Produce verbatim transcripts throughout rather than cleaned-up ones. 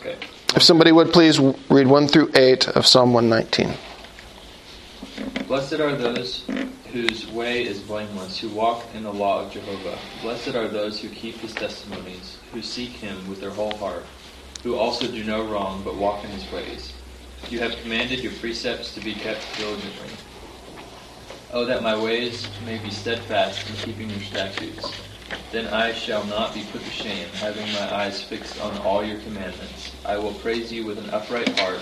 Okay. If somebody would please read one through eight of Psalm one nineteen. Blessed are those whose way is blameless, who walk in the law of Jehovah. Blessed are those who keep his testimonies, who seek him with their whole heart, who also do no wrong, but walk in his ways. You have commanded your precepts to be kept diligently. Oh, that my ways may be steadfast in keeping your statutes. Then I shall not be put to shame, having my eyes fixed on all your commandments. I will praise you with an upright heart.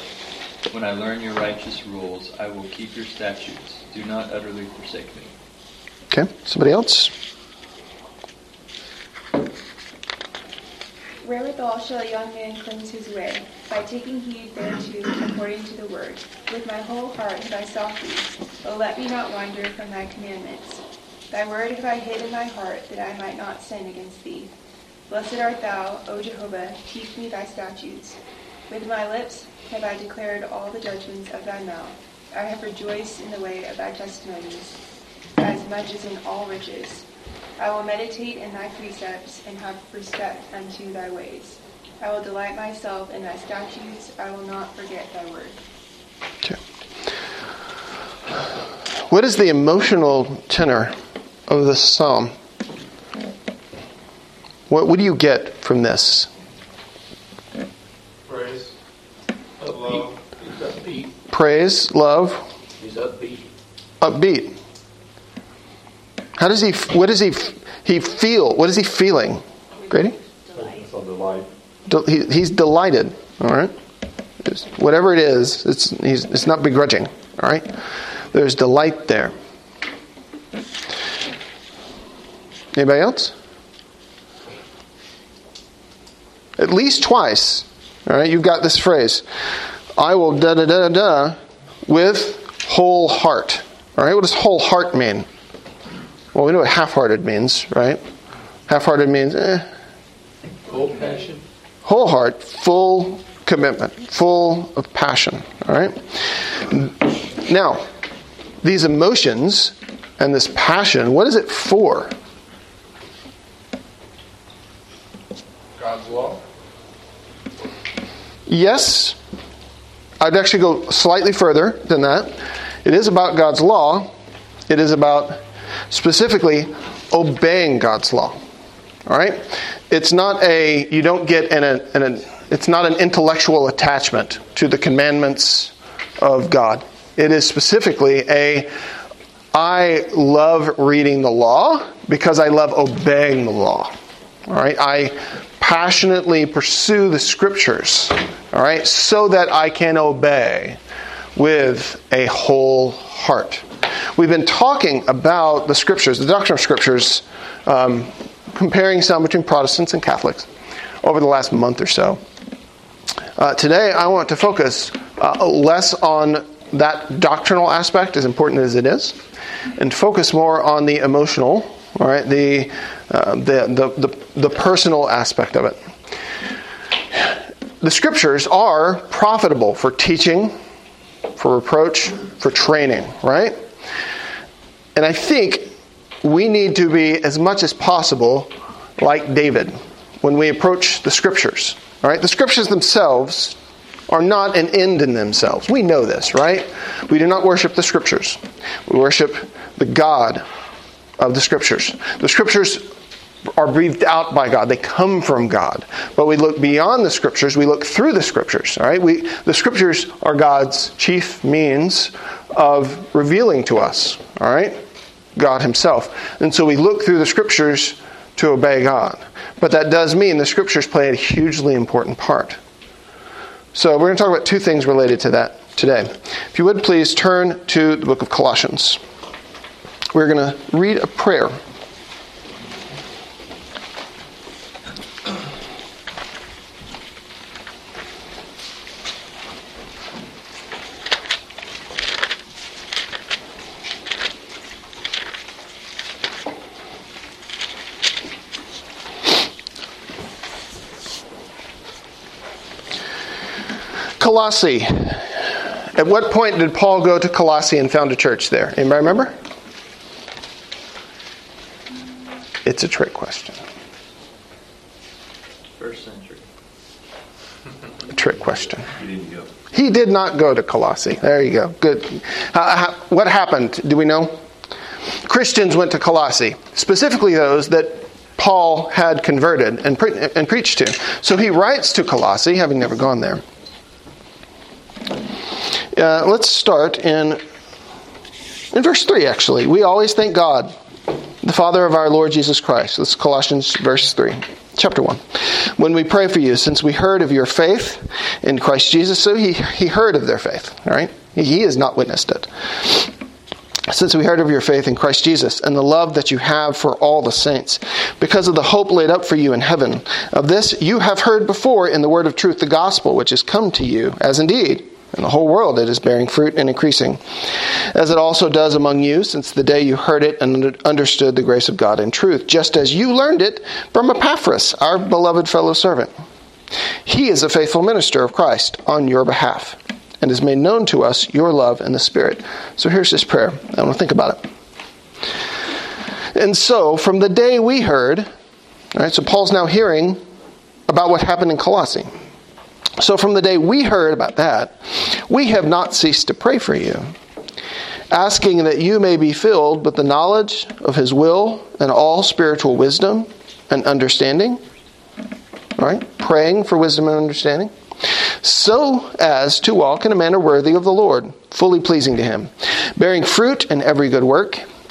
When I learn your righteous rules, I will keep your statutes. Do not utterly forsake me. Okay, somebody else? Wherewithal shall a young man cleanse his way? By taking heed thereto according to the word. With my whole heart have I sought thee. O let me not wander from thy commandments. Thy word have I hid in my heart, that I might not sin against thee. Blessed art thou, O Jehovah, teach me thy statutes. With my lips have I declared all the judgments of thy mouth. I have rejoiced in the way of thy testimonies, as much as in all riches. I will meditate in thy precepts and have respect unto thy ways. I will delight myself in thy statutes. I will not forget thy word. Okay. What is the emotional tenor of this psalm? What, what do you get from this? Praise, love. He's upbeat. Praise, love. He's upbeat. Upbeat. How does he? What does he? He feel? What is he feeling? Grady? Delight. De, he, he's delighted. All right. It's, whatever it is, it's he's, it's not begrudging. All right. There's delight there. Anybody else? At least twice. All right, you've got this phrase. I will da da da da with whole heart. All right, what does whole heart mean? Well, we know what half-hearted means, right? Half-hearted means eh. Full passion. Whole heart, full commitment, full of passion. All right. Now, these emotions and this passion, what is it for? God's law. Yes, I'd actually go slightly further than that. It is about God's law. It is about specifically obeying God's law. All right, it's not a you don't get an, an, an it's not an intellectual attachment to the commandments of God. It is specifically a I love reading the law because I love obeying the law. All right, I passionately pursue the scriptures, all right, so that I can obey with a whole heart. We've been talking about the scriptures, the doctrine of scriptures, um, comparing some between Protestants and Catholics over the last month or so. Uh, today, I want to focus uh, less on that doctrinal aspect, as important as it is, and focus more on the emotional, all right, the uh, the, the the the personal aspect of it. The scriptures are profitable for teaching, for reproach, for training, right? And I think we need to be as much as possible like David when we approach the scriptures, all right? The scriptures themselves are not an end in themselves. We know this, right? We do not worship the scriptures. We worship the God of the scriptures. The scriptures are breathed out by God. They come from God. But we look beyond the scriptures. We look through the scriptures. All right? We the scriptures are God's chief means of revealing to us, all right, God himself. And so we look through the scriptures to obey God. But that does mean the scriptures play a hugely important part. So we're going to talk about two things related to that today. If you would please turn to the book of Colossians. We're going to read a prayer. Colossae. At what point did Paul go to Colossae and found a church there? Anybody remember? It's a trick question. First century. A trick question. He didn't go. He did not go to Colossae. There you go. Good. Uh, how, what happened? Do we know? Christians went to Colossae, specifically those that Paul had converted and, pre- and preached to. So he writes to Colossae, having never gone there. Uh, let's start in in verse three, actually. We always thank God, the Father of our Lord Jesus Christ. This is Colossians verse three, chapter one. When we pray for you, since we heard of your faith in Christ Jesus, so he, he heard of their faith, all right? He has not witnessed it. Since we heard of your faith in Christ Jesus and the love that you have for all the saints, because of the hope laid up for you in heaven, of this you have heard before in the word of truth, the gospel, which has come to you, as indeed in the whole world it is bearing fruit and increasing, as it also does among you since the day you heard it and understood the grace of God in truth, just as you learned it from Epaphras, our beloved fellow servant. He is a faithful minister of Christ on your behalf, and has made known to us your love in the Spirit. So here's this prayer. I want to think about it. And so, from the day we heard, all right, so Paul's now hearing about what happened in Colossae. So from the day we heard about that, we have not ceased to pray for you, asking that you may be filled with the knowledge of his will and all spiritual wisdom and understanding. All right, praying for wisdom and understanding. So as to walk in a manner worthy of the Lord, fully pleasing to him, bearing fruit in every good work,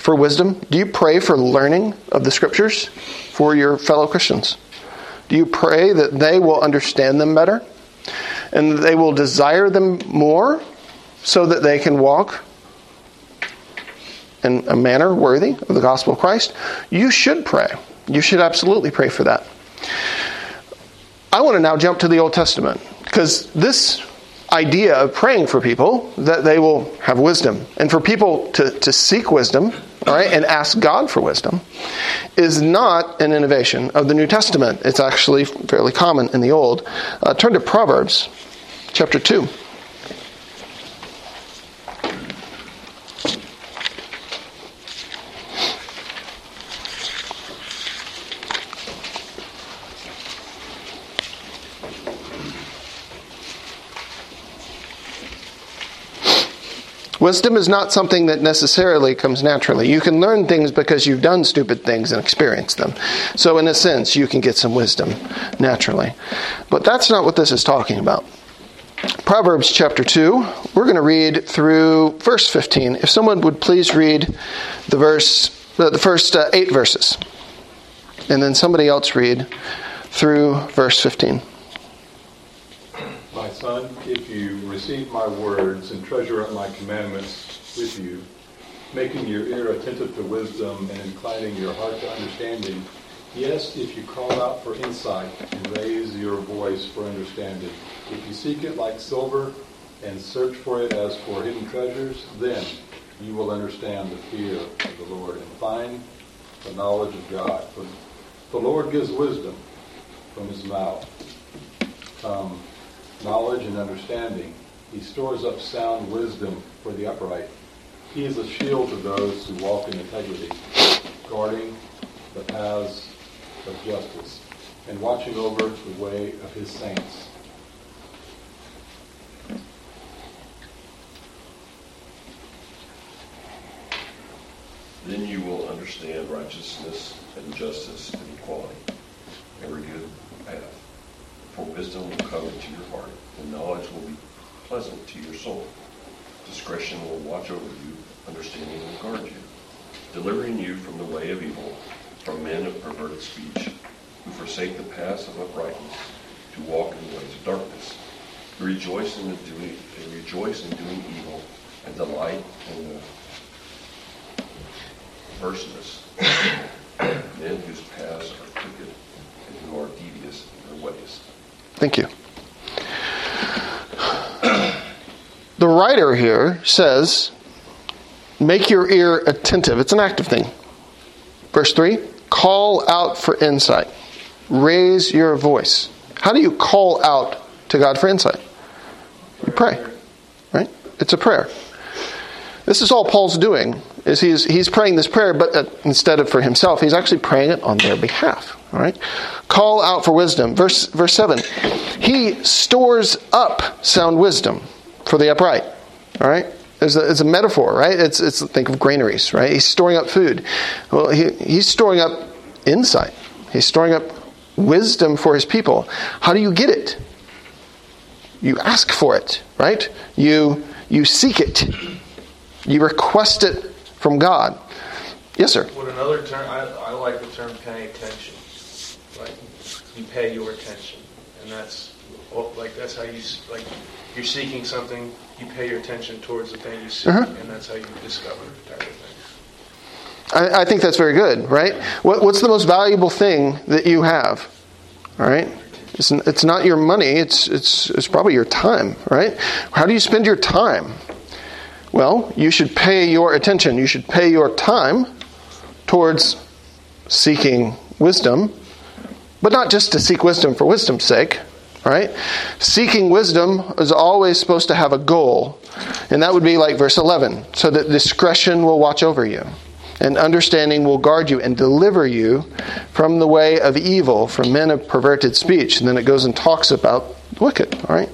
for wisdom? Do you pray for learning of the Scriptures for your fellow Christians? Do you pray that they will understand them better and they will desire them more so that they can walk in a manner worthy of the gospel of Christ? You should pray. You should absolutely pray for that. I want to now jump to the Old Testament, because this idea of praying for people, that they will have wisdom, and for people to, to seek wisdom, all right, and ask God for wisdom, is not an innovation of the New Testament. It's actually fairly common in the Old. Uh, turn to Proverbs chapter two. Wisdom is not something that necessarily comes naturally. You can learn things because you've done stupid things and experienced them. So in a sense, you can get some wisdom naturally. But that's not what this is talking about. Proverbs chapter two, we're going to read through verse fifteen. If someone would please read the verse, the first eight verses. And then somebody else read through verse fifteen. My son, if you receive my words and treasure up my commandments with you, making your ear attentive to wisdom and inclining your heart to understanding, yes, if you call out for insight and raise your voice for understanding, if you seek it like silver and search for it as for hidden treasures, then you will understand the fear of the Lord and find the knowledge of God. For the Lord gives wisdom from his mouth. Um, knowledge and understanding. He stores up sound wisdom for the upright. He is a shield to those who walk in integrity, guarding the paths of justice and watching over the way of his saints. Then you will understand righteousness and justice and equality, every good path. For wisdom will come into your heart, and knowledge will be pleasant to your soul. Discretion will watch over you, understanding will guard you, delivering you from the way of evil, from men of perverted speech, who forsake the paths of uprightness, to walk in the ways of darkness, who rejoice in the doing, and rejoice in doing evil, and delight in the perverseness. Men whose paths are crooked and who are devious in their ways. Thank you. the writer here says, make your ear attentive. It's an active thing. Verse three, call out for insight. Raise your voice. How do you call out to God for insight? You pray, right? It's a prayer. This is all Paul's doing, is he's, he's praying this prayer, but instead of for himself, he's actually praying it on their behalf. All right? Call out for wisdom. Verse, verse seven, he stores up sound wisdom for the upright. All right? It's a, it's a metaphor, right? It's it's think of granaries, right? He's storing up food. Well, he he's storing up insight. He's storing up wisdom for his people. How do you get it? You ask for it, right? You you seek it. You request it from God. Yes, sir. What another term? I, I like the term pay attention. Like you pay your attention, and that's like that's how you like you're seeking something. You pay your attention towards the thing you see, uh-huh. and that's how you discover that type of thing. I, I think that's very good, right? What, what's the most valuable thing that you have? All right, it's, it's not your money. It's it's it's probably your time, right? How do you spend your time? Well, you should pay your attention. You should pay your time towards seeking wisdom, but not just to seek wisdom for wisdom's sake. Right? Seeking wisdom is always supposed to have a goal. And that would be like verse eleven. So that discretion will watch over you. And understanding will guard you and deliver you from the way of evil, from men of perverted speech. And then it goes and talks about the wicked. All right?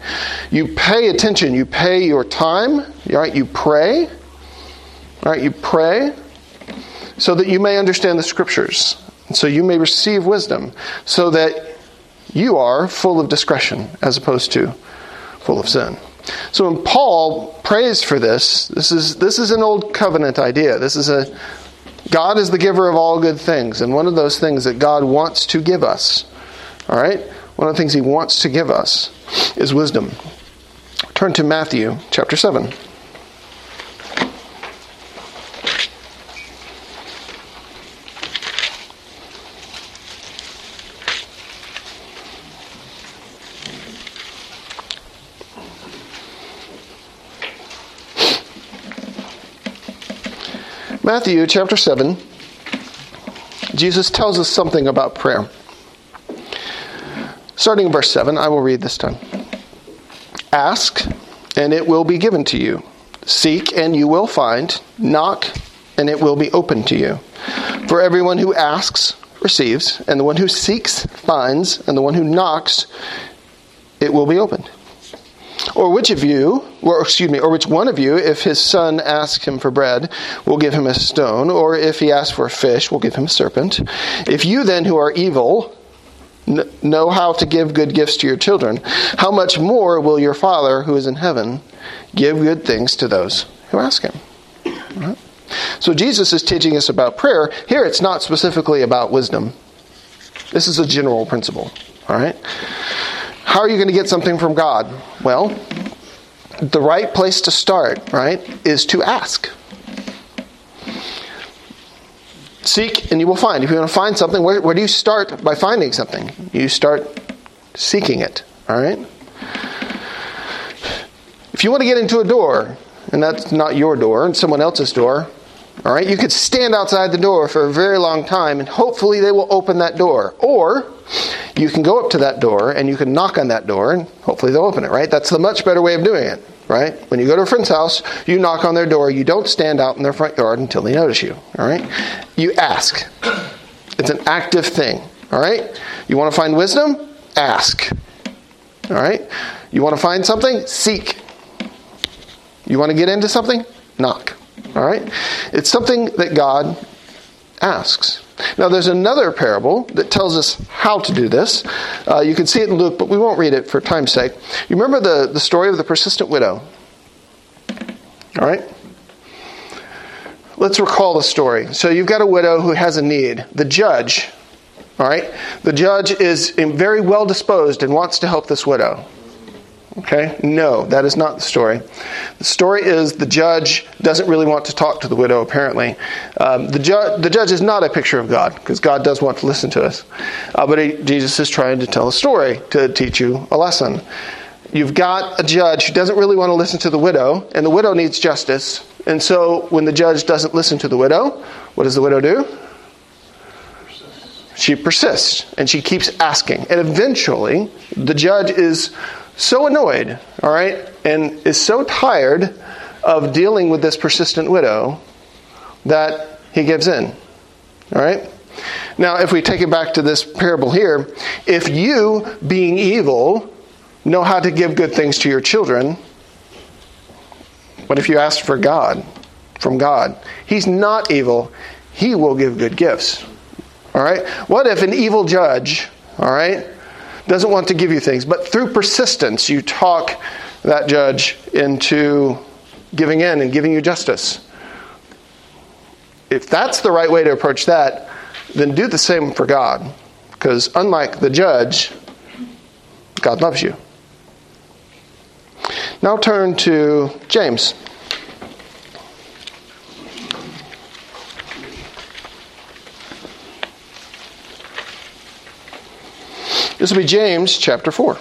You pay attention. You pay your time. All right? You pray. All right? You pray. So that you may understand the scriptures. So you may receive wisdom. So that you are full of discretion as opposed to full of sin. So when Paul prays for this, this is this is an old covenant idea. This is a God is the giver of all good things, and one of those things that God wants to give us, all right? One of the things he wants to give us is wisdom. Turn to Matthew chapter seven. Matthew chapter seven, Jesus tells us something about prayer. Starting in verse seven, I will read this time. Ask, and it will be given to you. Seek, and you will find. Knock, and it will be opened to you. For everyone who asks receives, and the one who seeks finds, and the one who knocks, it will be opened. Or which of you, or excuse me, or which one of you, if his son asks him for bread, will give him a stone, or if he asks for a fish, will give him a serpent? If you then, who are evil, n- know how to give good gifts to your children, how much more will your Father, who is in heaven, give good things to those who ask him? All right. So Jesus is teaching us about prayer. Here it's not specifically about wisdom. This is a general principle, all right? How are you going to get something from God? Well, the right place to start, right, is to ask. Seek and you will find. If you want to find something, where, where do you start by finding something? You start seeking it, all right? If you want to get into a door, and that's not your door, and someone else's door, all right, you could stand outside the door for a very long time, and hopefully they will open that door. Or you can go up to that door and you can knock on that door and hopefully they'll open it, right? That's the much better way of doing it, right? When you go to a friend's house, you knock on their door. You don't stand out in their front yard until they notice you, all right? You ask. It's an active thing, all right? You want to find wisdom? Ask, all right? You want to find something? Seek. You want to get into something? Knock, all right? It's something that God asks. Now, there's another parable that tells us how to do this. Uh, you can see it in Luke, but we won't read it for time's sake. You remember the, the story of the persistent widow? All right? Let's recall the story. So you've got a widow who has a need. The judge, all right? The judge is very well disposed and wants to help this widow. Okay? No, that is not the story. The story is the judge doesn't really want to talk to the widow, apparently. Um, the, ju- the judge is not a picture of God, because God does want to listen to us. Uh, but he, Jesus is trying to tell a story to teach you a lesson. You've got a judge who doesn't really want to listen to the widow, and the widow needs justice. And so when the judge doesn't listen to the widow, what does the widow do? Persists. She persists, and she keeps asking. And eventually, the judge is so annoyed, all right, and is so tired of dealing with this persistent widow that he gives in, all right? Now, if we take it back to this parable here, if you, being evil, know how to give good things to your children, what if you asked for God, from God? He's not evil. He will give good gifts. All right? What if an evil judge, all right, doesn't want to give you things, but through persistence you talk that judge into giving in and giving you justice? If that's the right way to approach that, then do the same for God. Because unlike the judge, God loves you. Now turn to James. This will be James chapter four.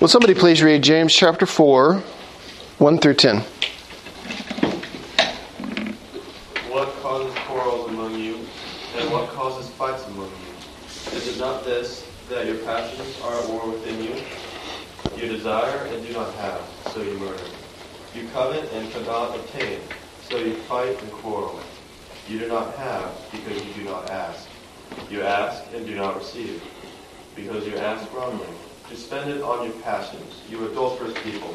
Will somebody please read James chapter four, one through ten? What causes quarrels among you, and what causes fights among you? Is it not this, that your passions are at war within you? You desire and do not have, so you murder. You covet and cannot obtain, so you fight and quarrel. You do not have, because you do not ask. You ask and do not receive, because you ask wrongly, to spend it on your passions, you adulterous people.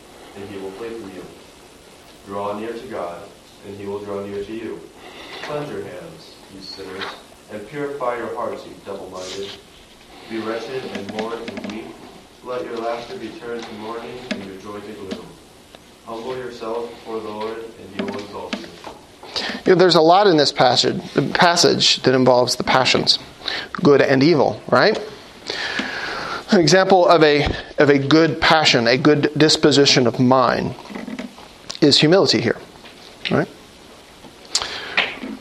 and he will flee from you. Draw near to God, and he will draw near to you. Cleanse your hands, you sinners, and purify your hearts, you double-minded. Be wretched and mourn and weep. Let your laughter be turned to mourning and your joy to gloom. Humble yourself before the Lord, and he will exalt you. You know, there's a lot in this passage, passage that involves the passions, good and evil, right? An example of a of a good passion, a good disposition of mind, is humility here. Right?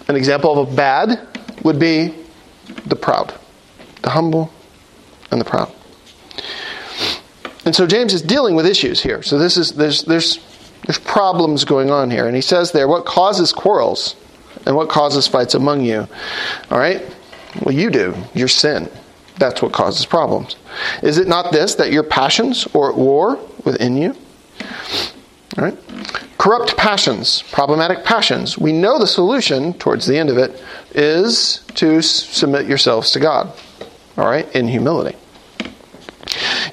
An example of a bad would be the proud, the humble and the proud. And so James is dealing with issues here. So this is there's there's there's problems going on here. And he says there, what causes quarrels and what causes fights among you? All right? Well, you do, your sin. That's what causes problems. Is it not this, that your passions are at war within you? All right. Corrupt passions, problematic passions. We know the solution, towards the end of it, is to submit yourselves to God. All right, in humility.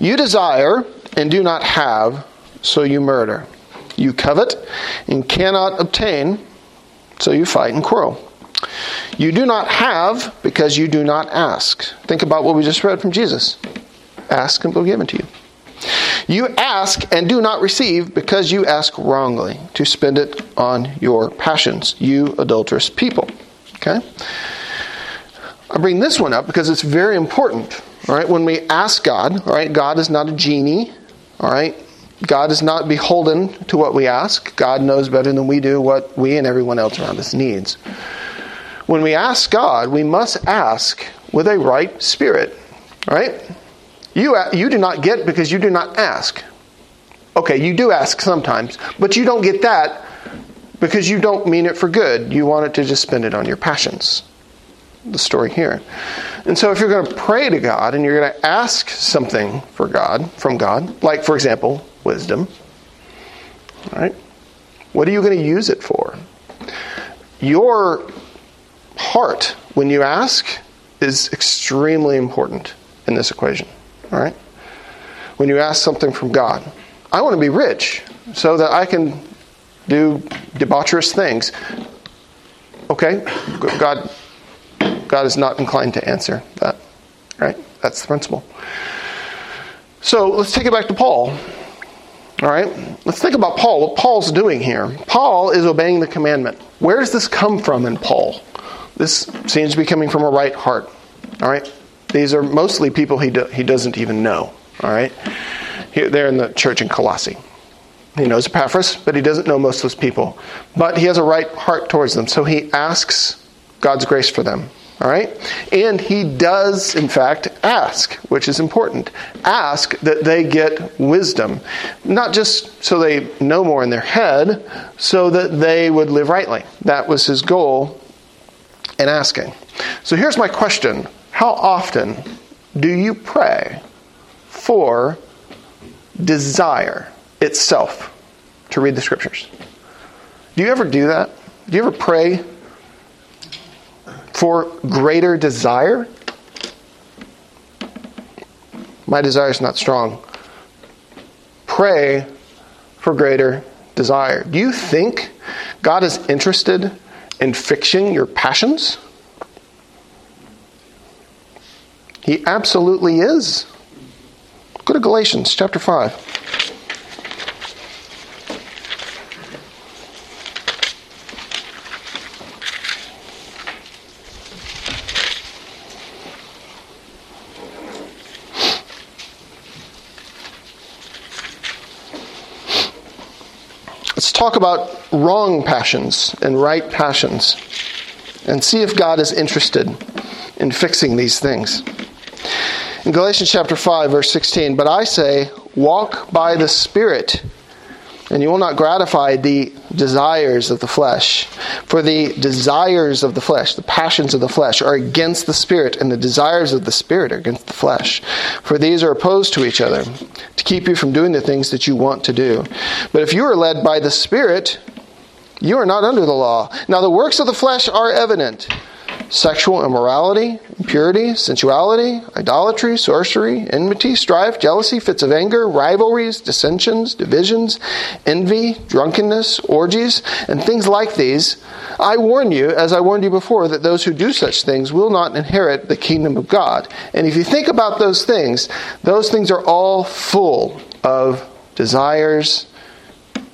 You desire and do not have, so you murder. You covet and cannot obtain, so you fight and quarrel. You do not have because you do not ask. Think about what we just read from Jesus. Ask and it will be given to you. You ask and do not receive because you ask wrongly to spend it on your passions, you adulterous people. Okay? I bring this one up because it's very important. All right, when we ask God, all right, God is not a genie. All right, God is not beholden to what we ask. God knows better than we do what we and everyone else around us needs. When we ask God, we must ask with a right spirit, right? You you do not get because you do not ask. Okay, you do ask sometimes, but you don't get that because you don't mean it for good. You want it to just spend it on your passions. The story here. And so if you're going to pray to God and you're going to ask something for God, from God, like, for example, wisdom, all right? What are you going to use it for? Your heart, when you ask, is extremely important. in this equation. All right? When you ask something from God, I want to be rich so that I can do debaucherous things. Okay, God, God is not inclined to answer that. Right? That's the principle. So let's take it back to Paul. All right? Let's think about Paul, what Paul's doing here. Paul is obeying the commandment. Where does this come from in Paul? This seems to be coming from a right heart. All right? These are mostly people he do, he doesn't even know. All right? Here, they're in the church in Colossae. He knows Epaphras, but he doesn't know most of those people. But he has a right heart towards them, so he asks God's grace for them. All right? And he does, in fact, ask, which is important. Ask that they get wisdom. Not just so they know more in their head, so that they would live rightly. That was his goal in asking. So here's my question. How often do you pray for desire itself to read the scriptures? Do you ever do that? Do you ever pray for greater desire? My desire is not strong. Pray for greater desire. Do you think God is interested in fixing your passions? He absolutely is. Go to Galatians chapter five. Talk about wrong passions and right passions and see if God is interested in fixing these things. In Galatians chapter five, verse sixteen, but I say, walk by the Spirit, and you will not gratify the desires of the flesh. For the desires of the flesh, the passions of the flesh, are against the Spirit, and the desires of the Spirit are against the flesh. For these are opposed to each other, to keep you from doing the things that you want to do. But if you are led by the Spirit, you are not under the law. Now the works of the flesh are evident. Sexual immorality, impurity, sensuality, idolatry, sorcery, enmity, strife, jealousy, fits of anger, rivalries, dissensions, divisions, envy, drunkenness, orgies, and things like these. I warn you, as I warned you before, that those who do such things will not inherit the kingdom of God. And if you think about those things, those things are all full of desires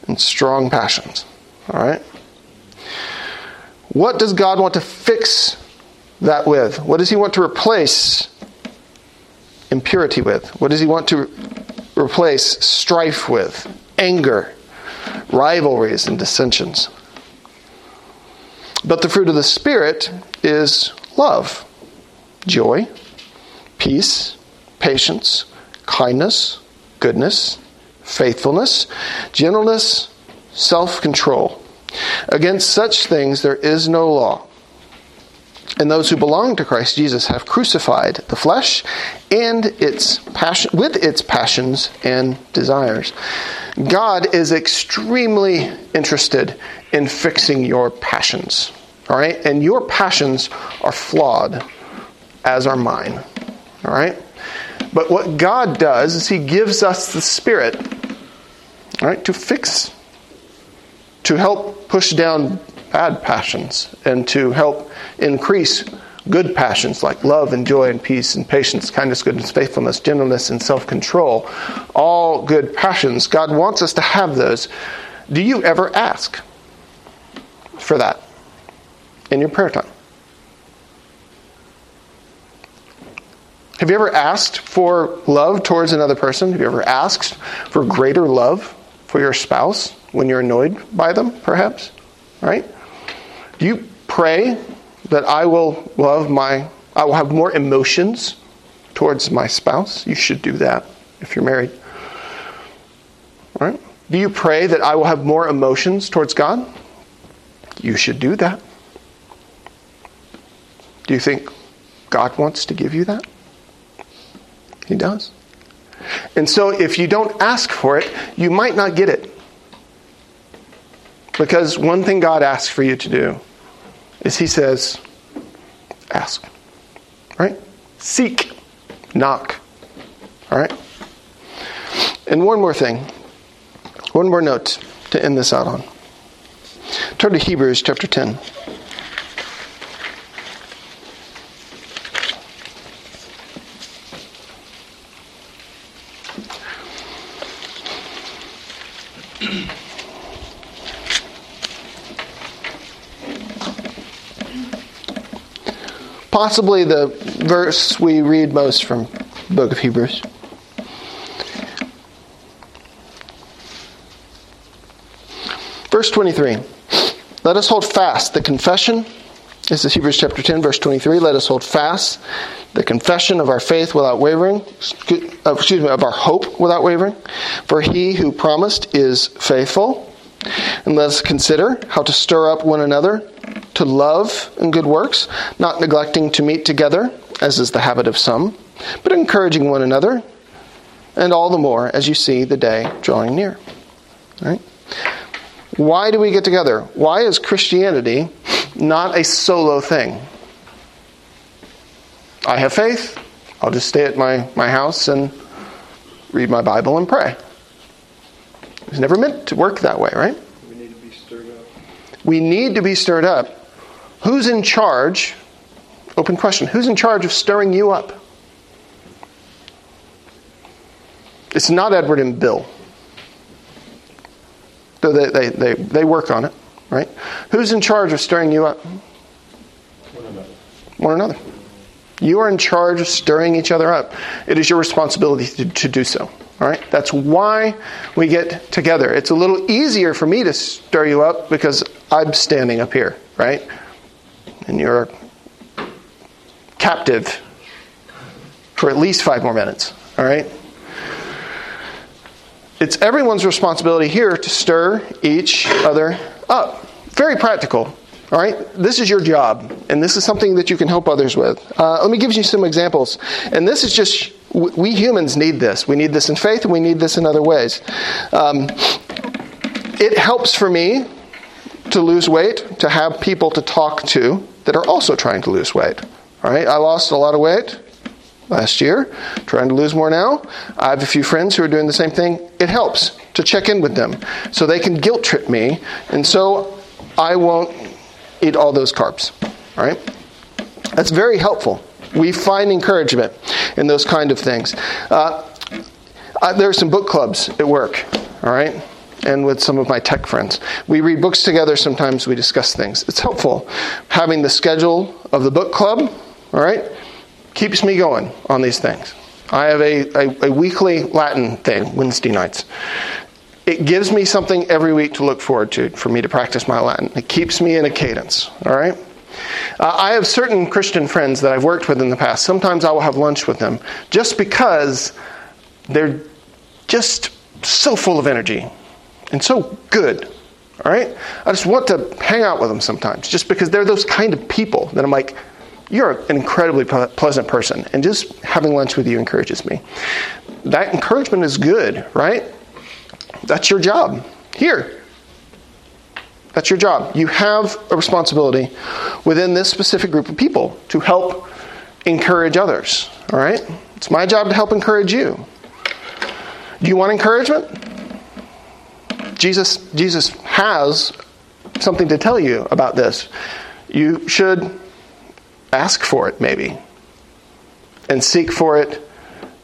and strong passions. All right? What does God want to fix that with? What does he want to replace impurity with? What does he want to replace strife with? Anger, rivalries, and dissensions. But the fruit of the Spirit is love, joy, peace, patience, kindness, goodness, faithfulness, gentleness, self-control. Against such things there is no law. And those who belong to Christ Jesus have crucified the flesh and its passion, with its passions and desires. God is extremely interested in fixing your passions. All right? And your passions are flawed, as are mine. All right? But what God does is he gives us the Spirit, all right, to fix, to help push down bad passions and to help increase good passions like love and joy and peace and patience, kindness, goodness, faithfulness, gentleness, and self-control. All good passions. God wants us to have those. Do you ever ask for that in your prayer time? Have you ever asked for love towards another person? Have you ever asked for greater love for your spouse? When you're annoyed by them, perhaps, right? Do you pray that I will love my, I will have more emotions towards my spouse? You should do that if you're married, right? Do you pray that I will have more emotions towards God? You should do that. Do you think God wants to give you that? He does. And so if you don't ask for it, you might not get it. Because one thing God asks for you to do is he says, ask, right? Seek, Knock. All right? And one more thing. One more note to end this out on. Turn to Hebrews chapter ten. Possibly the verse we read most from the book of Hebrews. Verse twenty-three. Let us hold fast the confession. This is Hebrews chapter ten, verse twenty-three. Let us hold fast the confession of our faith without wavering. Excuse me, of our hope without wavering. For he who promised is faithful. And let us consider how to stir up one another to love and good works, not neglecting to meet together, as is the habit of some, but encouraging one another, and all the more as you see the day drawing near. All right? Why do we get together? Why is Christianity not a solo thing? I have faith. I'll just stay at my, my house and read my Bible and pray. It was never meant to work that way, right? We need to be stirred up. We need to be stirred up. Who's in charge? Open question. Who's in charge of stirring you up? It's not Edward and Bill. Though they, they, they, they work on it, right? Who's in charge of stirring you up? One another. One another. You are in charge of stirring each other up. It is your responsibility to, to do so. All right? That's why we get together. It's a little easier for me to stir you up because I'm standing up here, right? And you're captive for at least five more minutes, all right? It's everyone's responsibility here to stir each other up. Very practical, all right? This is your job, and this is something that you can help others with. Uh, let me give you some examples. And this is just... We humans need this. We need this in faith, and we need this in other ways. Um, it helps for me to lose weight, to have people to talk to that are also trying to lose weight. All right, I lost a lot of weight last year, trying to lose more now. I have a few friends who are doing the same thing. It helps to check in with them so they can guilt trip me, and so I won't eat all those carbs. All right, that's very helpful. We find encouragement in those kind of things. Uh, I, there are some book clubs at work, all right, and with some of my tech friends. We read books together. Sometimes we discuss things. It's helpful. Having the schedule of the book club, all right, keeps me going on these things. I have a, a, a weekly Latin thing, Wednesday nights. It gives me something every week to look forward to for me to practice my Latin. It keeps me in a cadence, all right? Uh, I have certain Christian friends that I've worked with in the past. Sometimes I will have lunch with them just because they're just so full of energy and so good. All right? I just want to hang out with them sometimes just because they're those kind of people that I'm like, you're an incredibly pleasant person, and just having lunch with you encourages me. That encouragement is good, right? That's your job here. That's your job. You have a responsibility within this specific group of people to help encourage others. All right? It's my job to help encourage you. Do you want encouragement? Jesus, Jesus has something to tell you about this. You should ask for it, maybe, and seek for it.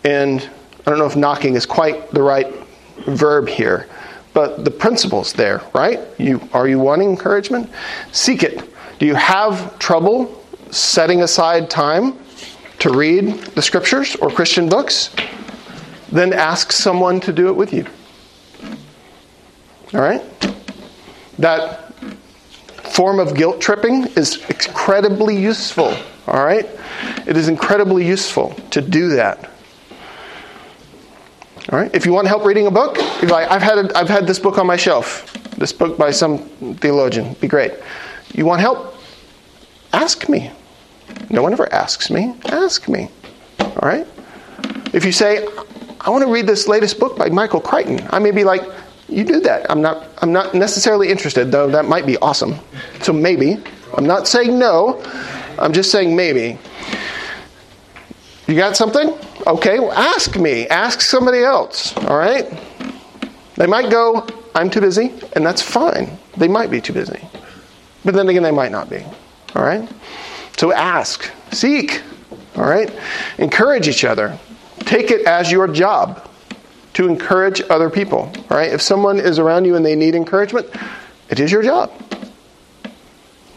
And I don't know if knocking is quite the right verb here. But the principle's there, right? You are you wanting encouragement? Seek it. Do you have trouble setting aside time to read the scriptures or Christian books? Then ask someone to do it with you. All right? That form of guilt tripping is incredibly useful, all right? It is incredibly useful to do that. All right. If you want help reading a book, you're like, I've had a, I've had this book on my shelf. This book by some theologian. Be great. You want help? Ask me. No one ever asks me. Ask me. All right. If you say, I want to read this latest book by Michael Crichton, I may be like, you do that. I'm not. I'm not necessarily interested, though. That might be awesome. So maybe. I'm not saying no. I'm just saying maybe. You got something? Okay, well, ask me. Ask somebody else, all right? They might go, I'm too busy, and that's fine. They might be too busy. But then again, they might not be, all right? So ask, seek, all right? Encourage each other. Take it as your job to encourage other people, all right? If someone is around you and they need encouragement, it is your job.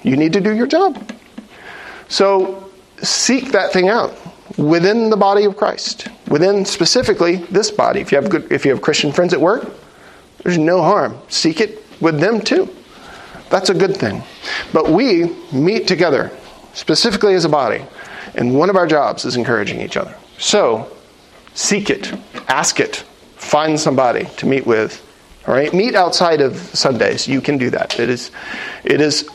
You need to do your job. So seek that thing out within the body of Christ, within specifically this body. If you have good, if you have Christian friends at work, there's no harm. Seek it with them too. That's a good thing. But we meet together, specifically as a body, and one of our jobs is encouraging each other. So seek it, ask it, find somebody to meet with. All right, meet outside of Sundays. You can do that. It is, it is.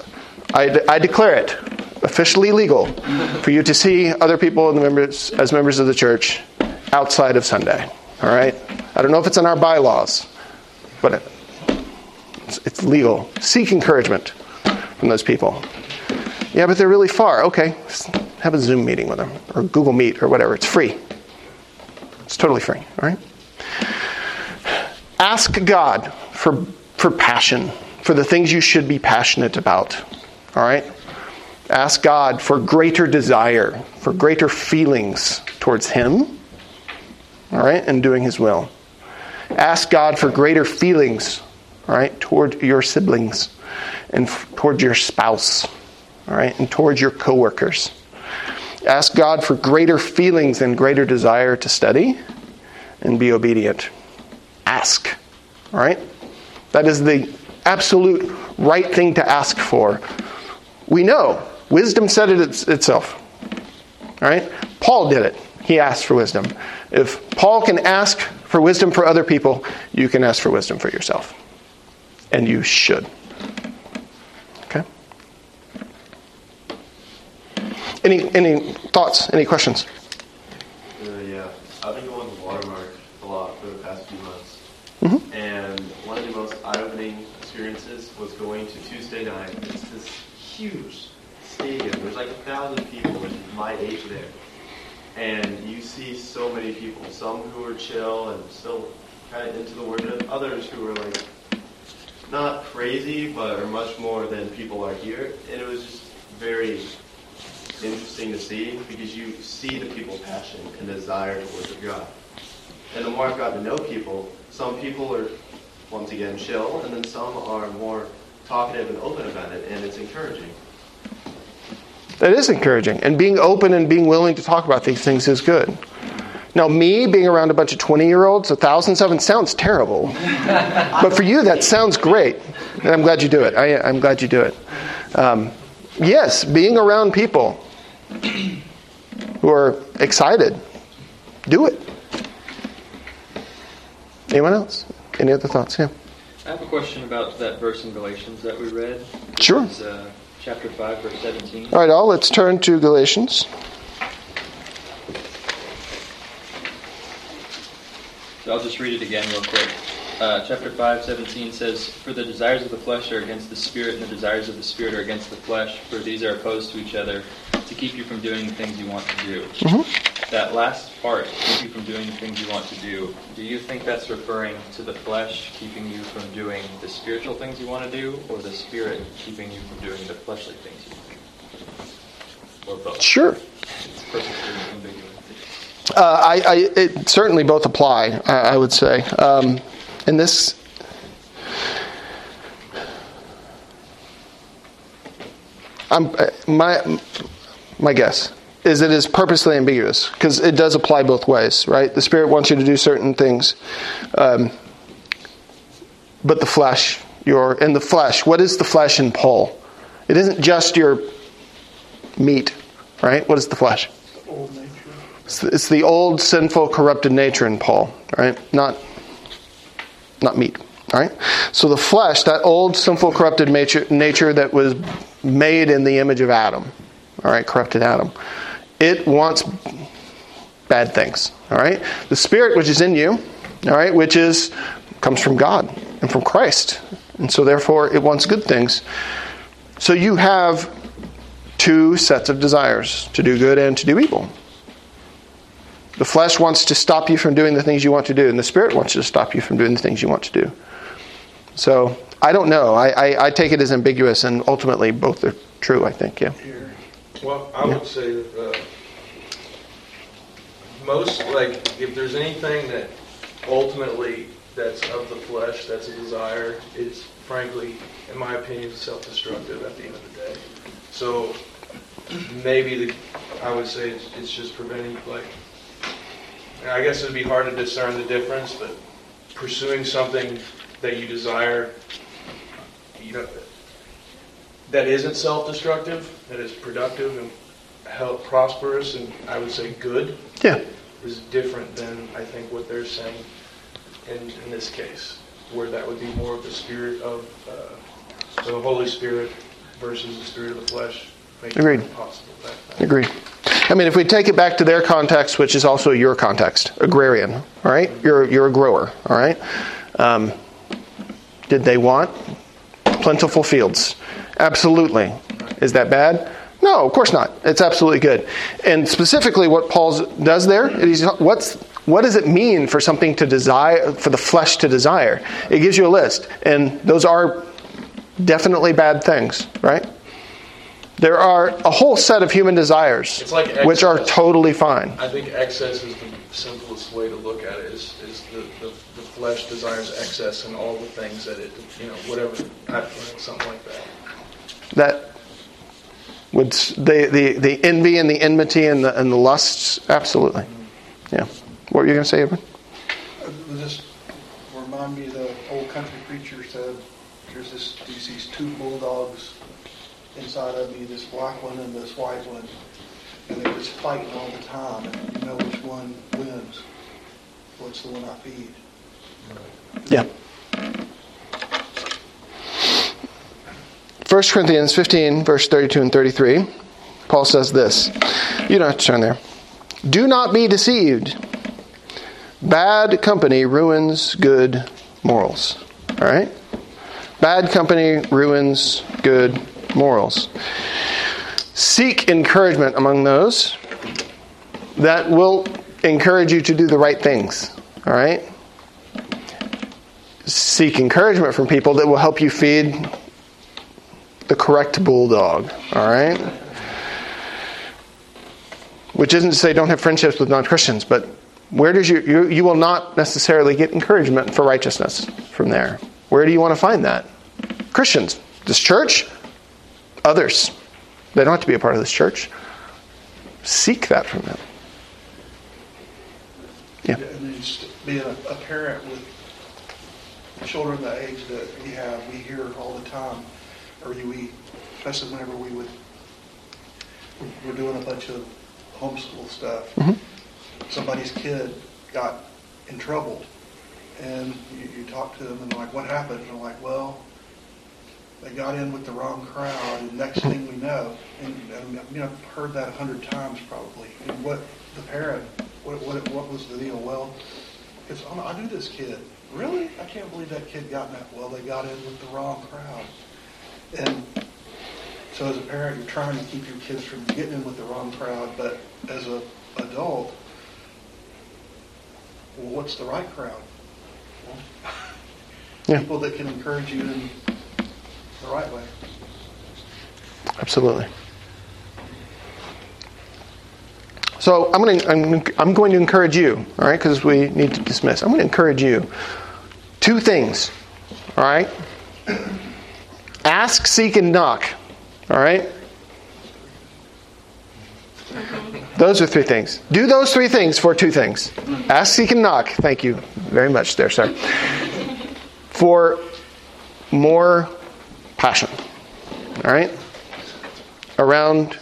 I, de- I declare it officially legal for you to see other people and members as members of the church outside of Sunday. All right. I don't know if it's in our bylaws, but it, it's, it's legal. Seek encouragement from those people. Yeah, but they're really far. Okay, have a Zoom meeting with them or Google Meet or whatever. It's free. It's totally free. All right. Ask God for for passion, for the things you should be passionate about. All right? Ask God for greater desire, for greater feelings towards Him. All right? And doing His will. Ask God for greater feelings, all right, toward your siblings and f- toward your spouse, all right, and toward your coworkers. Ask God for greater feelings and greater desire to study and be obedient. Ask, all right? That is the absolute right thing to ask for. We know. Wisdom said it it's, itself, all right? Paul did it. He asked for wisdom. If Paul can ask for wisdom for other people, you can ask for wisdom for yourself. And you should. Okay? Any any thoughts? Any questions? Uh, yeah. I've been going to Watermark a lot for the past few months. Mm-hmm. And one of the most eye-opening experiences was going to Tuesday night. It's this huge stadium. There's like a thousand people my age there. And you see so many people, some who are chill and still kind of into the word, and others who are like not crazy, but are much more than people are here. And it was just very interesting to see because you see the people's passion and desire to worship God. And the more I've gotten to know people, some people are, once again, chill, and then some are more talkative and open about it, and it's encouraging. That is encouraging. And being open and being willing to talk about these things is good. Now, me being around a bunch of twenty-year-olds, a thousand of them sounds terrible. But for you, that sounds great. And I'm glad you do it. I, I'm glad you do it. Um, yes, being around people who are excited, do it. Anyone else? Any other thoughts? Yeah. I have a question about that verse in Galatians that we read. Sure. Is, uh, chapter five, verse seventeen. All right, all. Let's turn to Galatians. So I'll just read it again real quick. Uh, chapter five, seventeen says, "For the desires of the flesh are against the spirit, and the desires of the spirit are against the flesh, for these are opposed to each other, to keep you from doing the things you want to do." Mm-hmm. That last part, keep you from doing the things you want to do, do you think that's referring to the flesh keeping you from doing the spiritual things you want to do, or the spirit keeping you from doing the fleshly things you want to do? Or both? Sure. It's perfectly ambiguous. Uh, I, I, it, certainly both apply, I, I would say. Um, And this, I'm, my my guess is it is purposely ambiguous because it does apply both ways, right? The Spirit wants you to do certain things, um, but the flesh, your in the flesh, what is the flesh in Paul? It isn't just your meat, right? What is the flesh? It's the old nature. It's the, it's the old sinful, corrupted nature in Paul, right? Not. Not meat, all right? So the flesh, that old sinful corrupted nature, nature that was made in the image of Adam, all right, corrupted Adam, it wants bad things, all right? The spirit which is in you, all right, which is comes from God and from Christ, and so therefore it wants good things. So you have two sets of desires, to do good and to do evil. The flesh wants to stop you from doing the things you want to do, and the Spirit wants you to stop you from doing the things you want to do. So, I don't know. I, I, I take it as ambiguous, and ultimately both are true, I think. Yeah. Well, I yeah. would say that uh, most, like, if there's anything that ultimately that's of the flesh, that's a desire, it's frankly, in my opinion, self-destructive at the end of the day. So, maybe the, I would say it's, it's just preventing, like, I guess it would be hard to discern the difference, but pursuing something that you desire, you know, that isn't self-destructive, that is productive and help prosperous, and I would say good, yeah, is different than I think what they're saying in, in this case, where that would be more of the spirit of uh, the Holy Spirit versus the spirit of the flesh. Agreed. Agreed. I mean, if we take it back to their context, which is also your context, agrarian, all right? You're, you're a grower, all right? Um, did they want plentiful fields? Absolutely. Is that bad? No, of course not. It's absolutely good. And specifically what Paul does there, is what's, what does it mean for something to desire, for the flesh to desire? It gives you a list, and those are definitely bad things, right? There are a whole set of human desires, like, which are totally fine. I think excess is the simplest way to look at it. Is, is the, the, the flesh desires excess in all the things that it, you know, whatever, something like that. That would the the, the envy and the enmity and the and the lusts, absolutely. Mm-hmm. Yeah. What were you going to say, Evan? Just remind me, the old country preacher said, "There's this these, these two bulldogs inside of me, this black one and this white one, and they're just fighting all the time, and you know which one wins. What's the one I feed?" Yeah. First Corinthians fifteen, verse thirty-two and thirty-three, Paul says this. You don't have to turn there. "Do not be deceived. Bad company ruins good morals." All right? Bad company ruins good morals. morals. Seek encouragement among those that will encourage you to do the right things. All right? Seek encouragement from people that will help you feed the correct bulldog. All right? Which isn't to say don't have friendships with non-Christians, but where does you, you you will not necessarily get encouragement for righteousness from there. Where do you want to find that? Christians. This church? Others. They don't have to be a part of this church. Seek that from them. Yeah. And just being a parent with children the age that we have, we hear all the time, or we, especially whenever we would, we're doing a bunch of homeschool stuff. Mm-hmm. Somebody's kid got in trouble, and you, you talk to them and like, what happened? And they're like, well, they got in with the wrong crowd, and next thing we know, and, and you know, I've heard that a hundred times probably. And what the parent, what what what was the deal? Well, it's oh, I knew this kid. Really, I can't believe that kid got in that. Well, they got in with the wrong crowd, and so as a parent, you're trying to keep your kids from getting in with the wrong crowd. But as a adult, well, what's the right crowd? Well, yeah. People that can encourage you and the right way. Absolutely. So I'm going to I'm, I'm going to encourage you, all right, because we need to dismiss. I'm going to encourage you two things, all right. Ask, seek, and knock, all right. Those are three things. Do those three things for two things. Ask, seek, and knock. Thank you very much, there, sir. For more passion, all right, around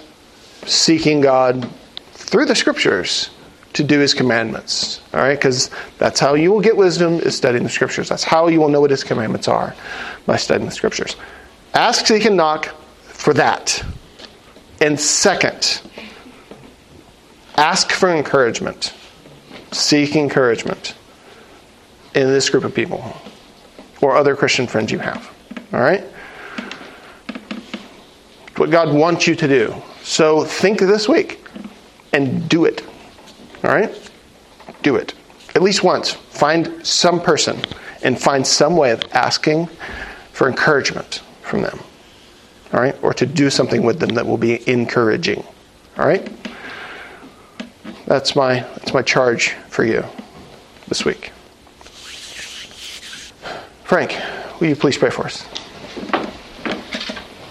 seeking God through the Scriptures to do His commandments, all right, because that's how you will get wisdom, is studying the Scriptures. That's how you will know what His commandments are, by studying the Scriptures. Ask, seek, and knock for that. And second, ask for encouragement. Seek encouragement in this group of people or other Christian friends you have, all right? What God wants you to do. So think this week and do it. All right? do it. At least once. Find some person and find some way of asking for encouragement from them. All right? Or to do something with them that will be encouraging. All right? That's my that's my charge for you this week. Frank, will you please pray for us?